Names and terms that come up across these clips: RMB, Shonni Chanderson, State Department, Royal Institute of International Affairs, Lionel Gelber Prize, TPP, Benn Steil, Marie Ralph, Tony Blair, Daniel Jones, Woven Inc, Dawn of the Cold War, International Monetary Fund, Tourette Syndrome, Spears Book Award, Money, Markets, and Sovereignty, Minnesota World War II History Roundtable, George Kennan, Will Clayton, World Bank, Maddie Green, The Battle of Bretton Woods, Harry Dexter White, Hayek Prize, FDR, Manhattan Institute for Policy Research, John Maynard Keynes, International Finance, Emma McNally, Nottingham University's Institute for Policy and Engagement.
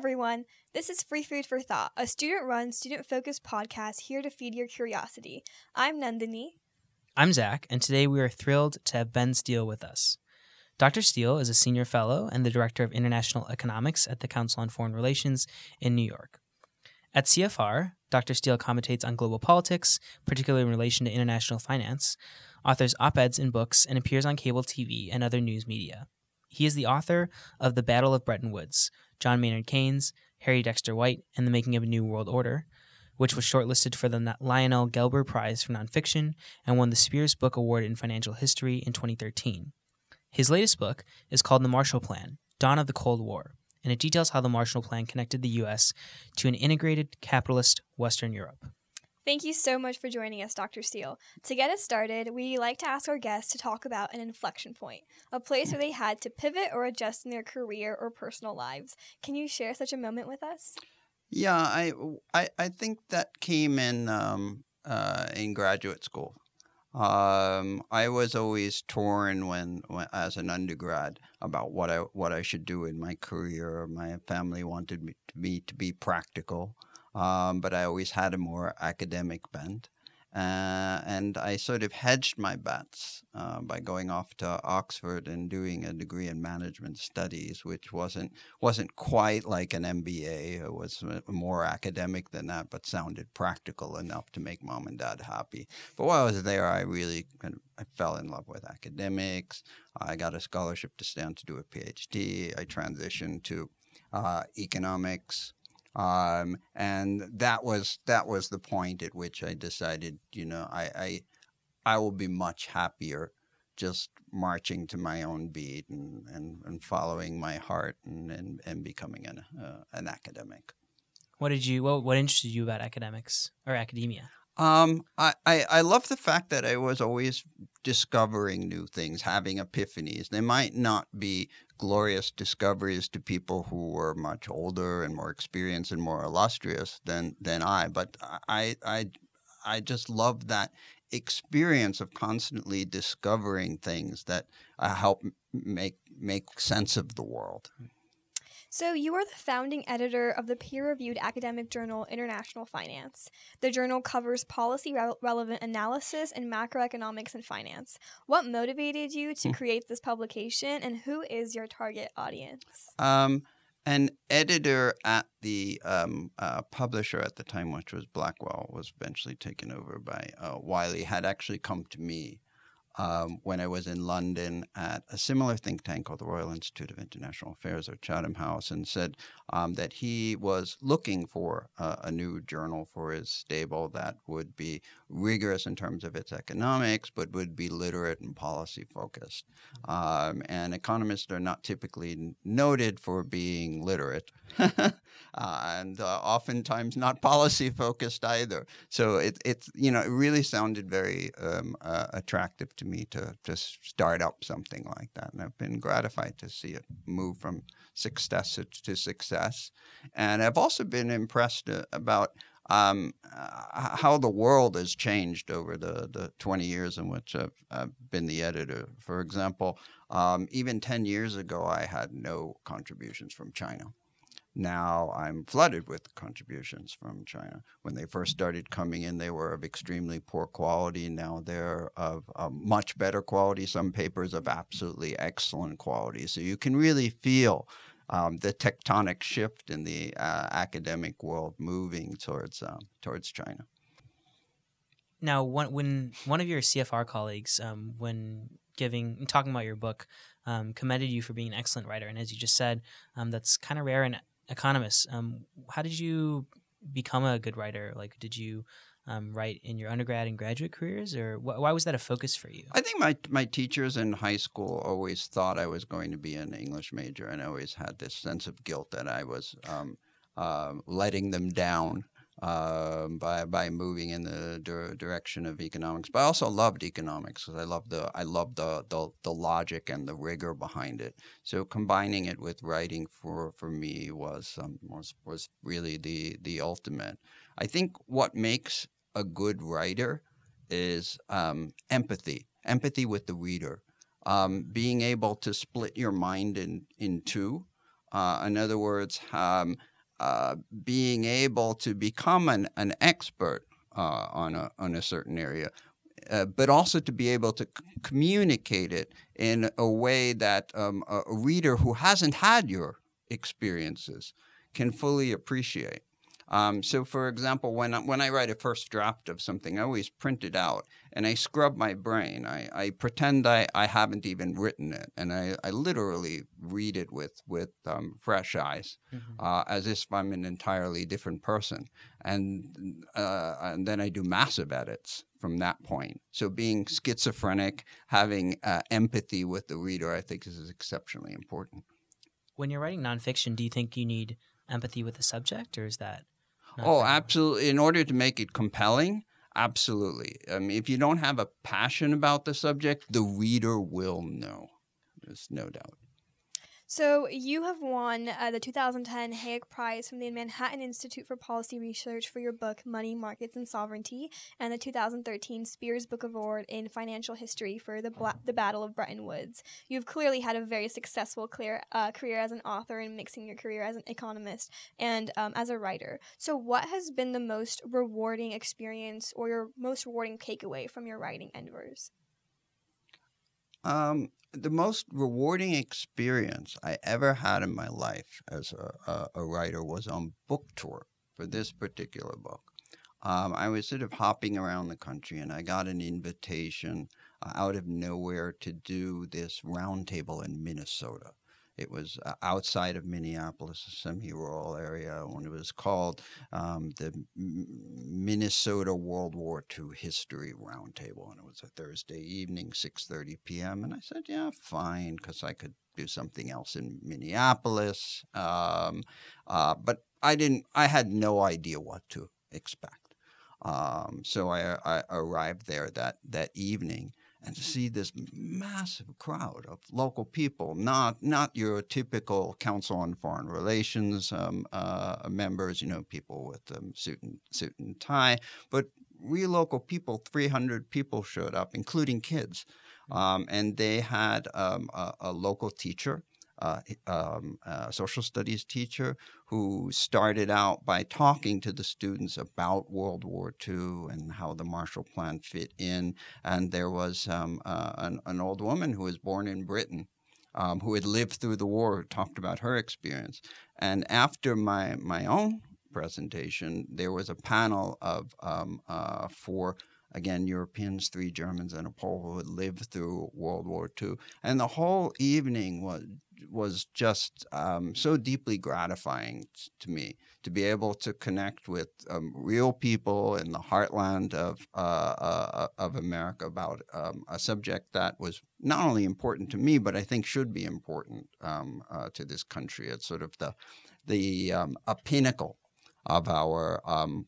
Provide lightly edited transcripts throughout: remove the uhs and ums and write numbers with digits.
everyone. This is Free Food for Thought, a student-run, student-focused podcast here to feed your curiosity. I'm Nandini. I'm Zach, and today we are thrilled to have Benn Steil with us. Dr. Steil is a senior fellow and the director of international economics at the Council on Foreign Relations in New York. At CFR, Dr. Steil commentates on global politics, particularly in relation to international finance, authors op-eds and books, and appears on cable TV and other news media. He is the author of The Battle of Bretton Woods, John Maynard Keynes, Harry Dexter White, and The Making of a New World Order, which was shortlisted for the Lionel Gelber Prize for Nonfiction and won the Spears Book Award in Financial History in 2013. His latest book is called The Marshall Plan, Dawn of the Cold War, and it details how the Marshall Plan connected the U.S. to an integrated capitalist Western Europe. Thank you so much for joining us, Dr. Steil. To get us started, we like to ask our guests to talk about an inflection point, a place where they had to pivot or adjust in their career or personal lives. Can you share such a moment with us? Yeah, I think that came in graduate school. I was always torn when as an undergrad about what I should do in my career. My family wanted me to be practical. But I always had a more academic bent. And I sort of hedged my bets by going off to Oxford and doing a degree in management studies, which wasn't quite like an MBA. It was more academic than that, but sounded practical enough to make mom and dad happy. But while I was there, I really I fell in love with academics. I got a scholarship to Stanford to do a PhD. I transitioned to economics. And that was the point at which I decided, I will be much happier just marching to my own beat and following my heart and becoming an academic. What interested you about academics or academia? I love the fact that I was always discovering new things, having epiphanies. They might not be glorious discoveries to people who were much older and more experienced and more illustrious than I, but I just love that experience of constantly discovering things that help make sense of the world. So you are the founding editor of the peer-reviewed academic journal International Finance. The journal covers policy-relevant analysis in macroeconomics and finance. What motivated you to create this publication, and who is your target audience? An editor at the publisher at the time, which was Blackwell, was eventually taken over by Wiley, had actually come to me when I was in London at a similar think tank called the Royal Institute of International Affairs, or Chatham House, and said that he was looking for a new journal for his stable that would be rigorous in terms of its economics, but would be literate and policy focused. And economists are not typically noted for being literate and oftentimes not policy focused either. So it really sounded very attractive to me to start up something like that. And I've been gratified to see it move from success to success. And I've also been impressed about how the world has changed over the 20 years in which I've been the editor. For example, even 10 years ago, I had no contributions from China. Now I'm flooded with contributions from China. When they first started coming in, they were of extremely poor quality. Now they're of much better quality. Some papers of absolutely excellent quality. So you can really feel the tectonic shift in the academic world moving towards China. Now, when one of your CFR colleagues, talking about your book, commended you for being an excellent writer, and as you just said, that's kind of rare in economists. How did you become a good writer? Like, did you write in your undergrad and graduate careers, or why was that a focus for you? I think my teachers in high school always thought I was going to be an English major, and I always had this sense of guilt that I was letting them down by moving in the direction of economics. But I also loved economics because I loved the logic and the rigor behind it. So combining it with writing for me was really the ultimate. I think what makes a good writer is empathy with the reader, being able to split your mind in two. In other words, being able to become an expert on a certain area, but also to be able to communicate it in a way that a reader who hasn't had your experiences can fully appreciate. So, for example, when I write a first draft of something, I always print it out and I scrub my brain. I pretend I haven't even written it, and I literally read it with fresh eyes, as if I'm an entirely different person. And then I do massive edits from that point. So being schizophrenic, having empathy with the reader, I think is exceptionally important. When you're writing nonfiction, do you think you need empathy with the subject, or is that... Oh, absolutely. In order to make it compelling, absolutely. I mean, if you don't have a passion about the subject, the reader will know. There's no doubt. So you have won the 2010 Hayek Prize from the Manhattan Institute for Policy Research for your book, Money, Markets, and Sovereignty, and the 2013 Spears Book Award in Financial History for the Battle of Bretton Woods. You've clearly had a very successful career as an author, and mixing your career as an economist and as a writer. So what has been the most rewarding experience, or your most rewarding takeaway from your writing endeavors? The most rewarding experience I ever had in my life as a writer was on book tour for this particular book. I was sort of hopping around the country, and I got an invitation out of nowhere to do this roundtable in Minnesota. It was outside of Minneapolis, a semi-rural area, and it was called the Minnesota World War II History Roundtable. And it was a Thursday evening, 6:30 p.m. And I said, yeah, fine, because I could do something else in Minneapolis. But I had no idea what to expect. So I arrived there that evening. And to see this massive crowd of local people, not your typical Council on Foreign Relations members, people with suit and tie, but real local people. 300 people showed up, including kids, and they had a local teacher. A social studies teacher who started out by talking to the students about World War II and how the Marshall Plan fit in. And there was an old woman who was born in Britain, who had lived through the war, talked about her experience. And after my own presentation, there was a panel of four, again, Europeans, 3 Germans, and a Pole who had lived through World War II. And the whole evening was just so deeply gratifying to me to be able to connect with real people in the heartland of America about a subject that was not only important to me, but I think should be important to this country. It's sort of a pinnacle of our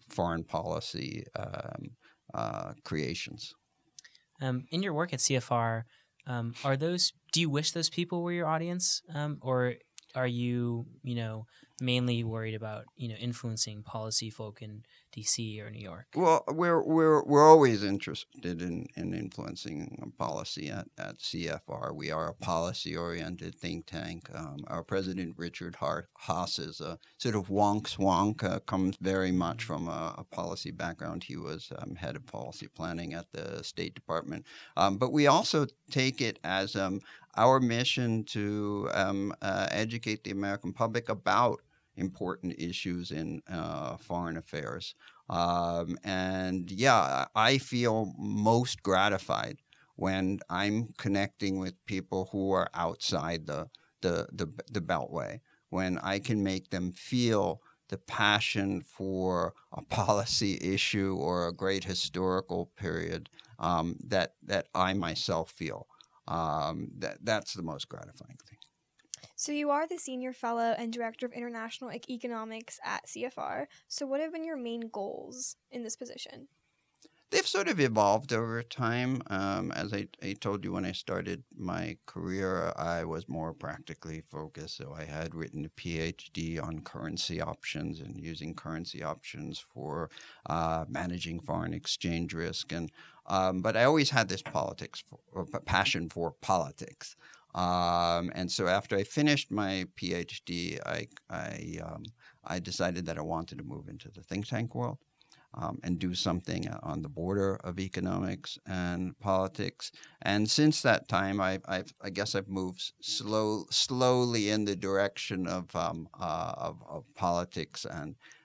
foreign policy creations. In your work at CFR, do you wish those people were your audience, or are you, mainly worried about, influencing policy folk in D.C. or New York? Well, we're always interested in influencing policy at CFR. We are a policy-oriented think tank. Our president, Richard Haass, is a sort of wonk, comes very much from a policy background. He was head of policy planning at the State Department. But we also take it as our mission to educate the American public about important issues in foreign affairs. I feel most gratified when I'm connecting with people who are outside the Beltway, when I can make them feel the passion for a policy issue or a great historical period that I myself feel. That's the most gratifying thing. So you are the Senior Fellow and Director of International Economics at CFR. So what have been your main goals in this position? They've sort of evolved over time. As I told you, when I started my career, I was more practically focused. So I had written a PhD on currency options and using currency options for managing foreign exchange risk. But I always had this passion for politics. And so after I finished my PhD, I decided that I wanted to move into the think tank world and do something on the border of economics and politics. And since that time, I guess I've moved slowly in the direction of politics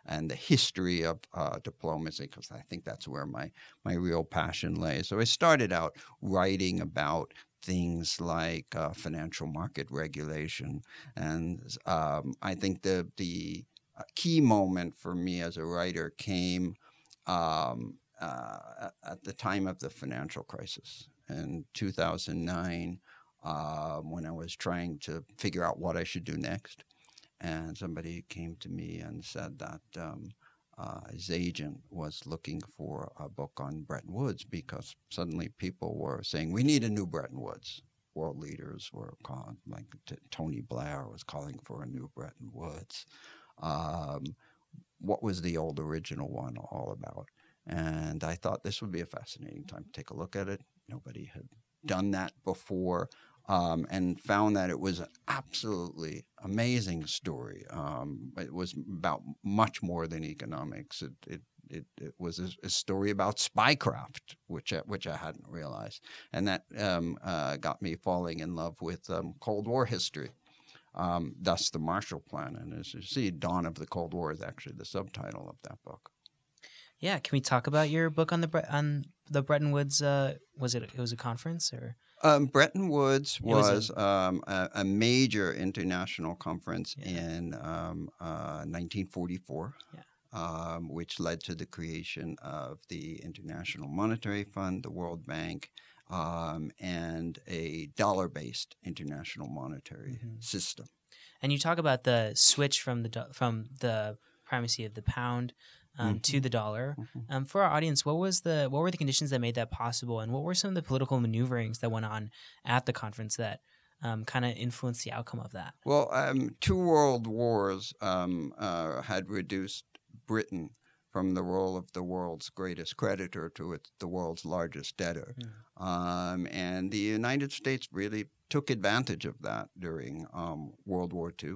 and the history of diplomacy, because I think that's where my real passion lay. So I started out writing about things like financial market regulation. And I think the key moment for me as a writer came at the time of the financial crisis in 2009, when I was trying to figure out what I should do next. And somebody came to me and said that his agent was looking for a book on Bretton Woods, because suddenly people were saying, we need a new Bretton Woods. World leaders were calling, like Tony Blair was calling for a new Bretton Woods. What was the old original one all about? And I thought this would be a fascinating time to take a look at it. Nobody had done that before. And found that it was an absolutely amazing story. It was about much more than economics. It was a story about spycraft, which I hadn't realized, and that got me falling in love with Cold War history. Thus, the Marshall Plan, and as you see, Dawn of the Cold War is actually the subtitle of that book. Yeah, can we talk about your book on the Bretton Woods? Was it a conference or? Bretton Woods was a major international conference in 1944, which led to the creation of the International Monetary Fund, the World Bank, and a dollar-based international monetary system. And you talk about the switch from the primacy of the pound to the dollar. For our audience, what were the conditions that made that possible, and what were some of the political maneuverings that went on at the conference that kind of influenced the outcome of that? Well, two world wars had reduced Britain from the role of the world's greatest creditor to the world's largest debtor. And the United States really took advantage of that during World War II.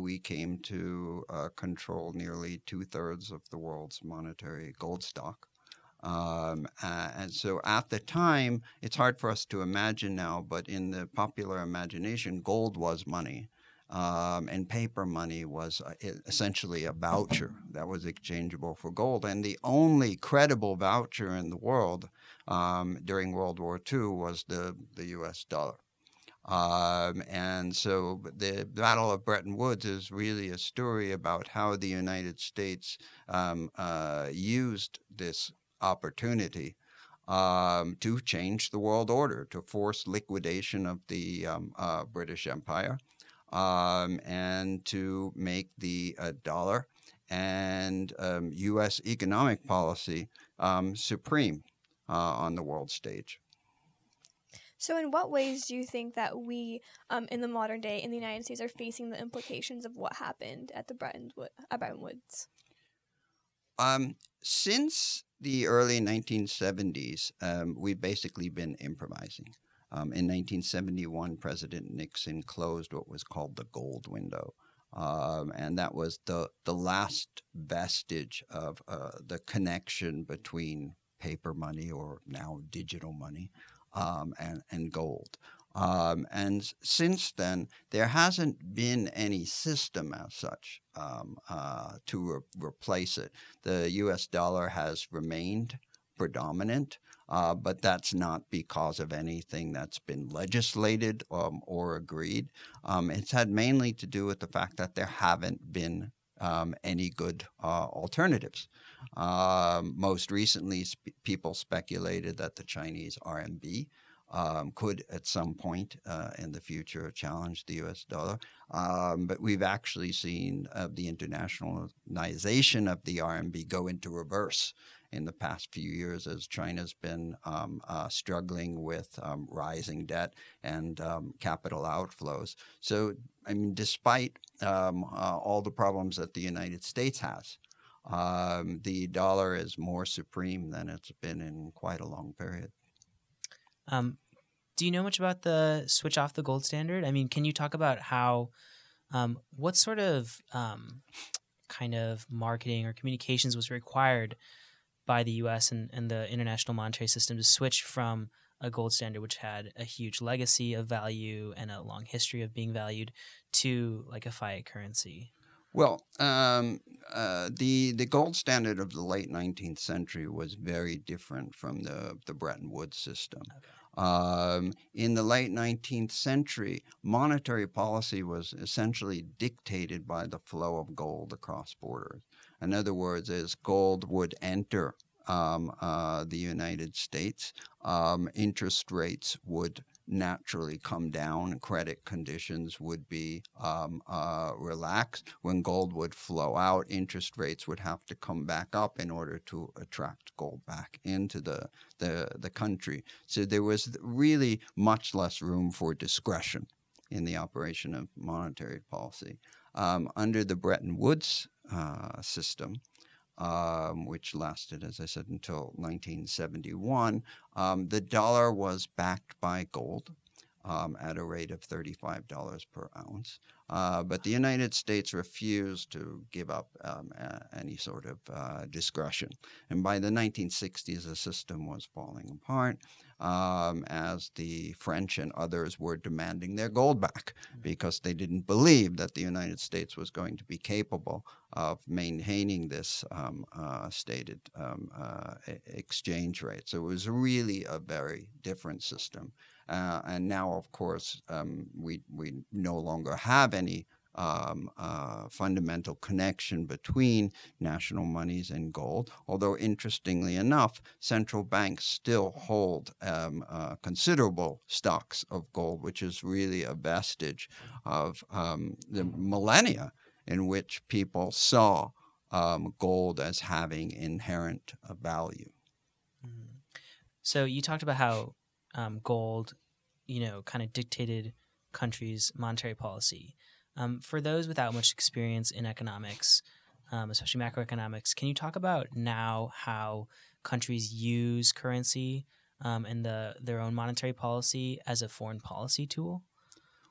We came to control nearly 2/3 of the world's monetary gold stock. And so at the time, it's hard for us to imagine now, but in the popular imagination, gold was money. And paper money was essentially a voucher that was exchangeable for gold. And the only credible voucher in the world during World War II was the U.S. dollar. And so the Battle of Bretton Woods is really a story about how the United States used this opportunity to change the world order, to force liquidation of the British Empire, and to make the dollar and U.S. economic policy supreme on the world stage. So in what ways do you think that we in the modern day in the United States are facing the implications of what happened at the Bretton Woods? Since the early 1970s, we've basically been improvising. In 1971, President Nixon closed what was called the gold window. And that was the last vestige of the connection between paper money, or now digital money, and gold. And since then, there hasn't been any system as such to replace it. The U.S. dollar has remained predominant, but that's not because of anything that's been legislated or agreed. It's had mainly to do with the fact that there haven't been any good alternatives. Most recently, people speculated that the Chinese RMB could at some point in the future challenge the U.S. dollar. But we've actually seen the internationalization of the RMB go into reverse in the past few years, as China's been struggling with rising debt and capital outflows. So, I mean, despite all the problems that the United States has, the dollar is more supreme than it's been in quite a long period. Do you know much about the switch off the gold standard? I mean, can you talk about how, what sort of kind of marketing or communications was required by the U.S. and the international monetary system to switch from a gold standard, which had a huge legacy of value and a long history of being valued, to like a fiat currency? Well, the gold standard of the late 19th century was very different from the Bretton Woods system. Okay. In the late 19th century, monetary policy was essentially dictated by the flow of gold across borders. In other words, as gold would enter the United States, interest rates would naturally come down. Credit conditions would be relaxed. When gold would flow out, interest rates would have to come back up in order to attract gold back into the country. So there was really much less room for discretion in the operation of monetary policy. Under the Bretton Woods system, which lasted, as I said, until 1971, the dollar was backed by gold at a rate of $35 per ounce. But the United States refused to give up any sort of discretion. And by the 1960s, the system was falling apart as the French and others were demanding their gold back because they didn't believe that the United States was going to be capable of maintaining this stated exchange rate. So it was really a very different system. And now, of course, we no longer have any fundamental connection between national monies and gold, although interestingly enough, central banks still hold considerable stocks of gold, which is really a vestige of the millennia in which people saw gold as having inherent value. Mm-hmm. So you talked about how gold, you know, kind of dictated countries' monetary policy. For those without much experience in economics, especially macroeconomics, can you talk about now how countries use currency and their own monetary policy as a foreign policy tool?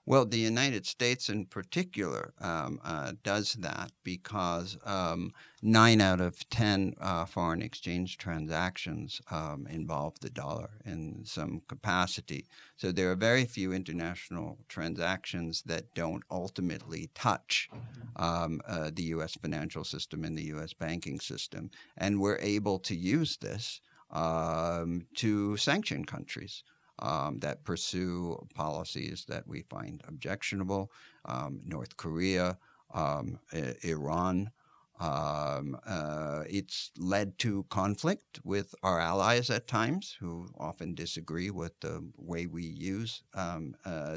Well, the United States in particular does that because 9 out of 10 foreign exchange transactions involve the dollar in some capacity. So there are very few international transactions that don't ultimately touch the U.S. financial system and the U.S. banking system. And we're able to use this to sanction countries that pursue policies that we find objectionable, North Korea, Iran. It's led to conflict with our allies at times, who often disagree with the way we use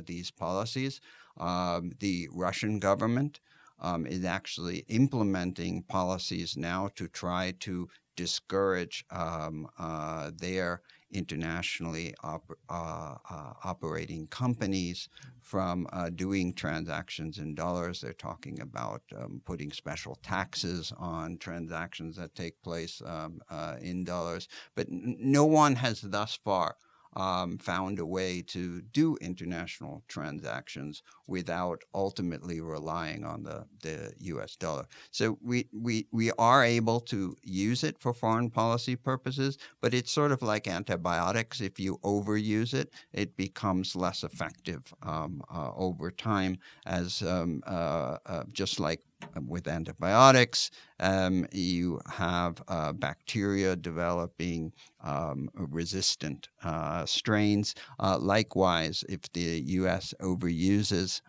these policies. The Russian government is actually implementing policies now to try to discourage their internationally operating companies from doing transactions in dollars. They're talking about putting special taxes on transactions that take place in dollars. But no one has thus far found a way to do international transactions without ultimately relying on the U.S. dollar. So we are able to use it for foreign policy purposes, but it's sort of like antibiotics. If you overuse it, it becomes less effective over time, as just like with antibiotics, you have bacteria developing resistant strains. Likewise, if the U.S. overuses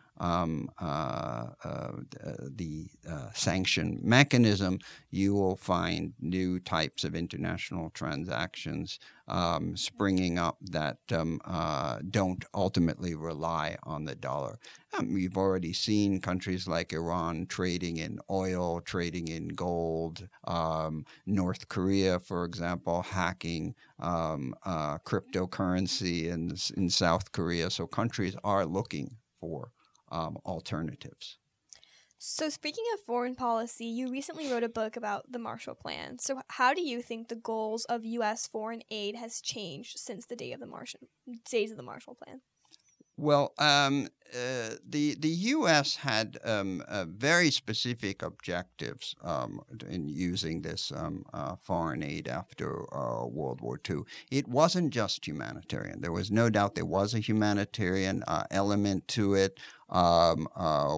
the sanction mechanism, you will find new types of international transactions springing up that don't ultimately rely on the dollar. We've already seen countries like Iran trading in oil, trading in gold, North Korea, for example, hacking cryptocurrency in South Korea. So countries are looking for alternatives. So speaking of foreign policy, you recently wrote a book about the Marshall Plan. So how do you think the goals of U.S. foreign aid has changed since the days of the Marshall Plan? Well, the U.S. had very specific objectives in using this foreign aid after World War II. It wasn't just humanitarian. There was no doubt there was a humanitarian element to it.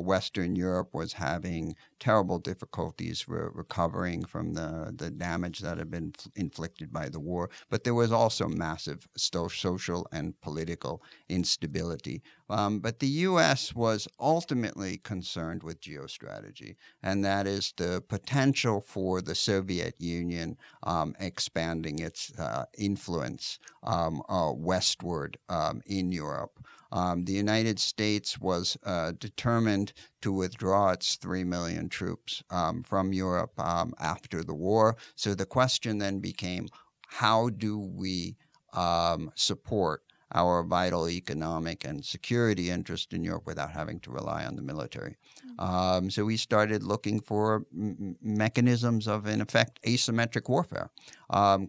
Western Europe was having terrible difficulties recovering from the damage that had been inflicted by the war. But there was also massive social and political instability. But the U.S. was ultimately concerned with geostrategy, and that is the potential for the Soviet Union expanding its influence westward in Europe. The United States was determined to withdraw its 3 million troops from Europe after the war. So the question then became, how do we support our vital economic and security interest in Europe without having to rely on the military? So we started looking for mechanisms of, in effect, asymmetric warfare.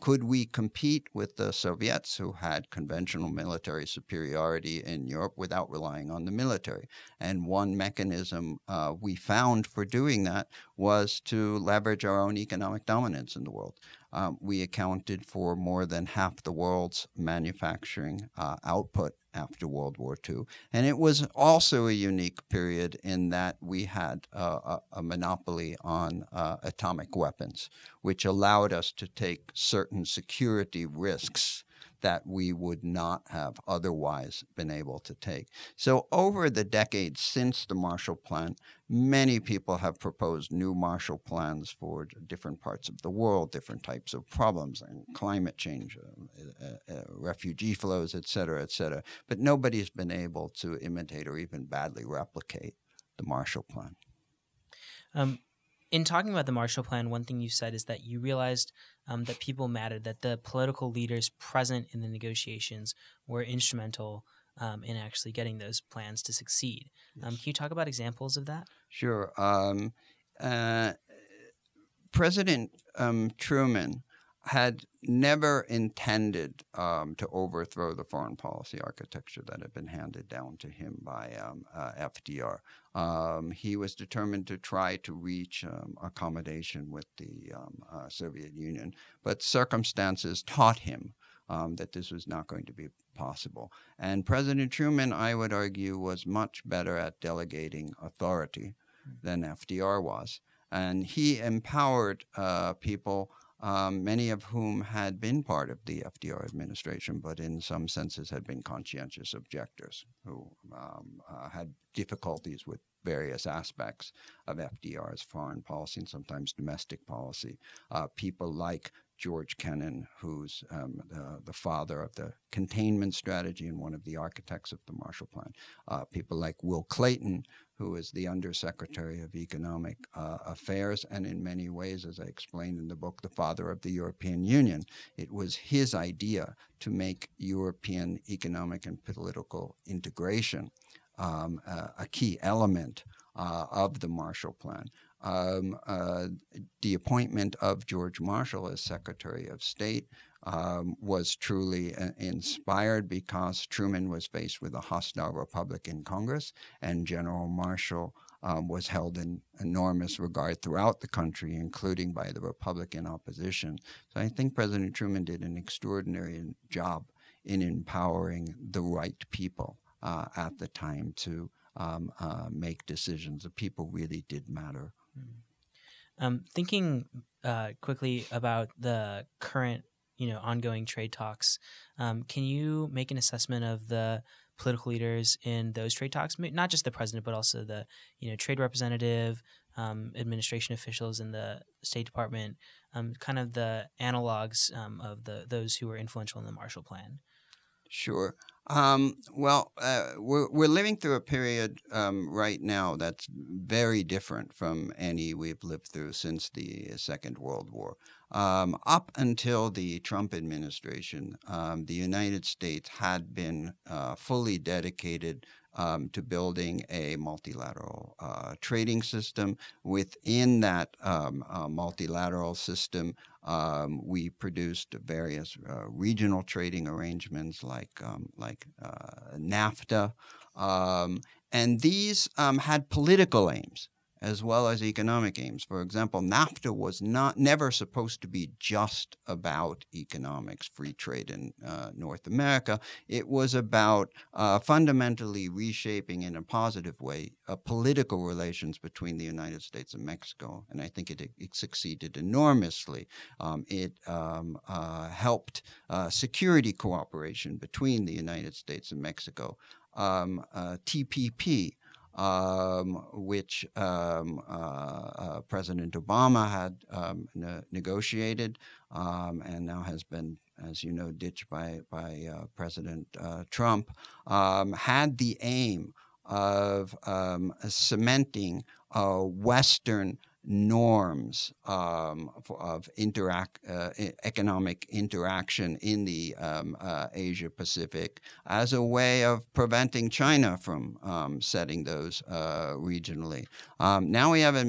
Could we compete with the Soviets, who had conventional military superiority in Europe, without relying on the military? And one mechanism we found for doing that was to leverage our own economic dominance in the world. We accounted for more than half the world's manufacturing output after World War II. And it was also a unique period in that we had a monopoly on atomic weapons, which allowed us to take certain security risks that we would not have otherwise been able to take. So over the decades since the Marshall Plan, many people have proposed new Marshall Plans for different parts of the world, different types of problems, and climate change, refugee flows, et cetera, but nobody's been able to imitate or even badly replicate the Marshall Plan. In talking about the Marshall Plan, one thing you said is that you realized that people mattered, that the political leaders present in the negotiations were instrumental in actually getting those plans to succeed. Yes. Can you talk about examples of that? Sure. President Truman had never intended to overthrow the foreign policy architecture that had been handed down to him by FDR. He was determined to try to reach accommodation with the Soviet Union, but circumstances taught him that this was not going to be possible. And President Truman, I would argue, was much better at delegating authority than FDR was. And he empowered people, many of whom had been part of the FDR administration, but in some senses had been conscientious objectors who had difficulties with various aspects of FDR's foreign policy and sometimes domestic policy. People like George Kennan, who's the father of the containment strategy and one of the architects of the Marshall Plan. People like Will Clayton, who is the Undersecretary of Economic Affairs, and in many ways, as I explained in the book, the father of the European Union. It was his idea to make European economic and political integration a key element of the Marshall Plan. The appointment of George Marshall as Secretary of State was truly inspired because Truman was faced with a hostile Republican Congress, and General Marshall was held in enormous regard throughout the country, including by the Republican opposition. So I think President Truman did an extraordinary job in empowering the right people at the time to make decisions. The people really did matter. Thinking quickly about the current, ongoing trade talks, can you make an assessment of the political leaders in those trade talks? Not just the president, but also the, trade representative, administration officials in the State Department, kind of the analogs of those who were influential in the Marshall Plan. Sure. We're living through a period right now that's very different from any we've lived through since the Second World War. Up until the Trump administration, the United States had been fully dedicated to building a multilateral trading system. Within that multilateral system, we produced various regional trading arrangements like NAFTA, and these had political aims as well as economic aims. For example, NAFTA was never supposed to be just about economics, free trade in North America. It was about fundamentally reshaping in a positive way political relations between the United States and Mexico, and I think it succeeded enormously. It helped security cooperation between the United States and Mexico. TPP, which President Obama had negotiated and now has been, as you know, ditched by President Trump, had the aim of cementing Western norms of economic interaction in the Asia-Pacific as a way of preventing China from setting those regionally. Now we have an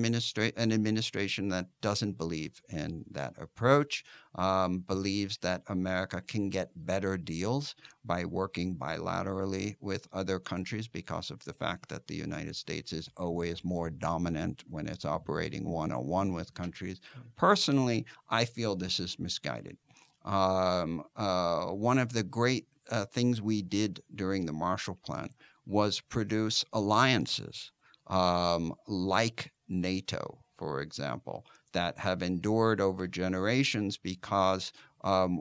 administration that doesn't believe in that approach, believes that America can get better deals by working bilaterally with other countries because of the fact that the United States is always more dominant when it's operating one-on-one with countries. Personally, I feel this is misguided. One of the great things we did during the Marshall Plan was produce alliances like NATO, for example, that have endured over generations because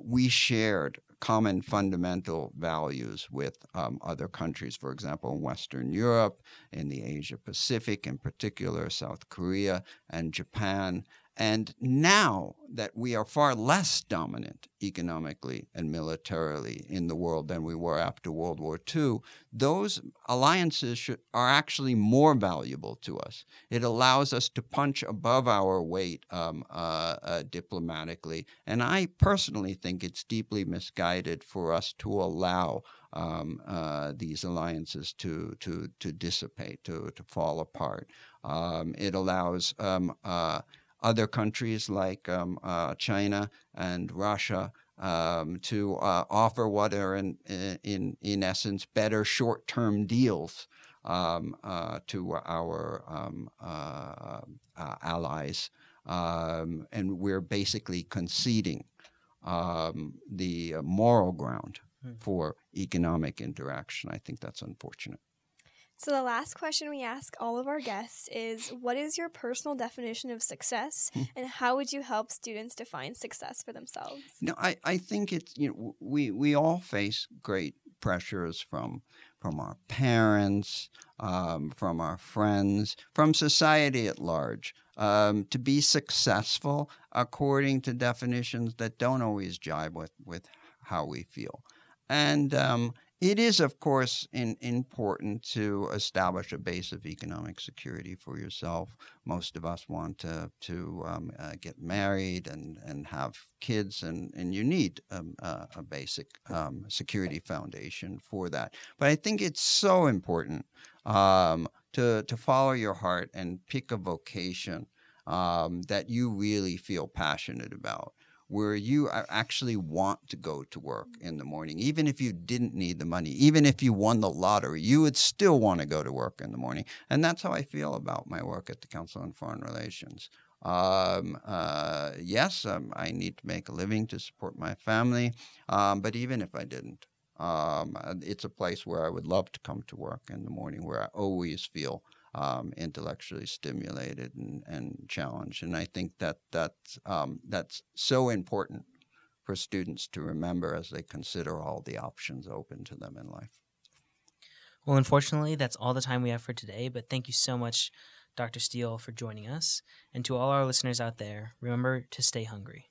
we shared common fundamental values with other countries, for example, in Western Europe, in the Asia-Pacific, in particular South Korea and Japan. And now that we are far less dominant economically and militarily in the world than we were after World War II, those alliances are actually more valuable to us. It allows us to punch above our weight diplomatically. And I personally think it's deeply misguided for us to allow these alliances to dissipate, to fall apart. It allows other countries like China and Russia to offer what are in essence better short-term deals to our allies, and we're basically conceding the moral ground for economic interaction. I think that's unfortunate. So the last question we ask all of our guests is, what is your personal definition of success, and how would you help students define success for themselves? No, I think it's, we all face great pressures from our parents, from our friends, from society at large, to be successful according to definitions that don't always jibe with how we feel. And it is, of course, important to establish a base of economic security for yourself. Most of us want to get married and have kids, and you need a basic security foundation for that. But I think it's so important to follow your heart and pick a vocation that you really feel passionate about, where you actually want to go to work in the morning. Even if you didn't need the money, even if you won the lottery, you would still want to go to work in the morning. And that's how I feel about my work at the Council on Foreign Relations. I need to make a living to support my family, but even if I didn't, it's a place where I would love to come to work in the morning, where I always feel intellectually stimulated and challenged. And I think that's so important for students to remember as they consider all the options open to them in life. Well, unfortunately, that's all the time we have for today, but thank you so much, Dr. Steil, for joining us. And to all our listeners out there, remember to stay hungry.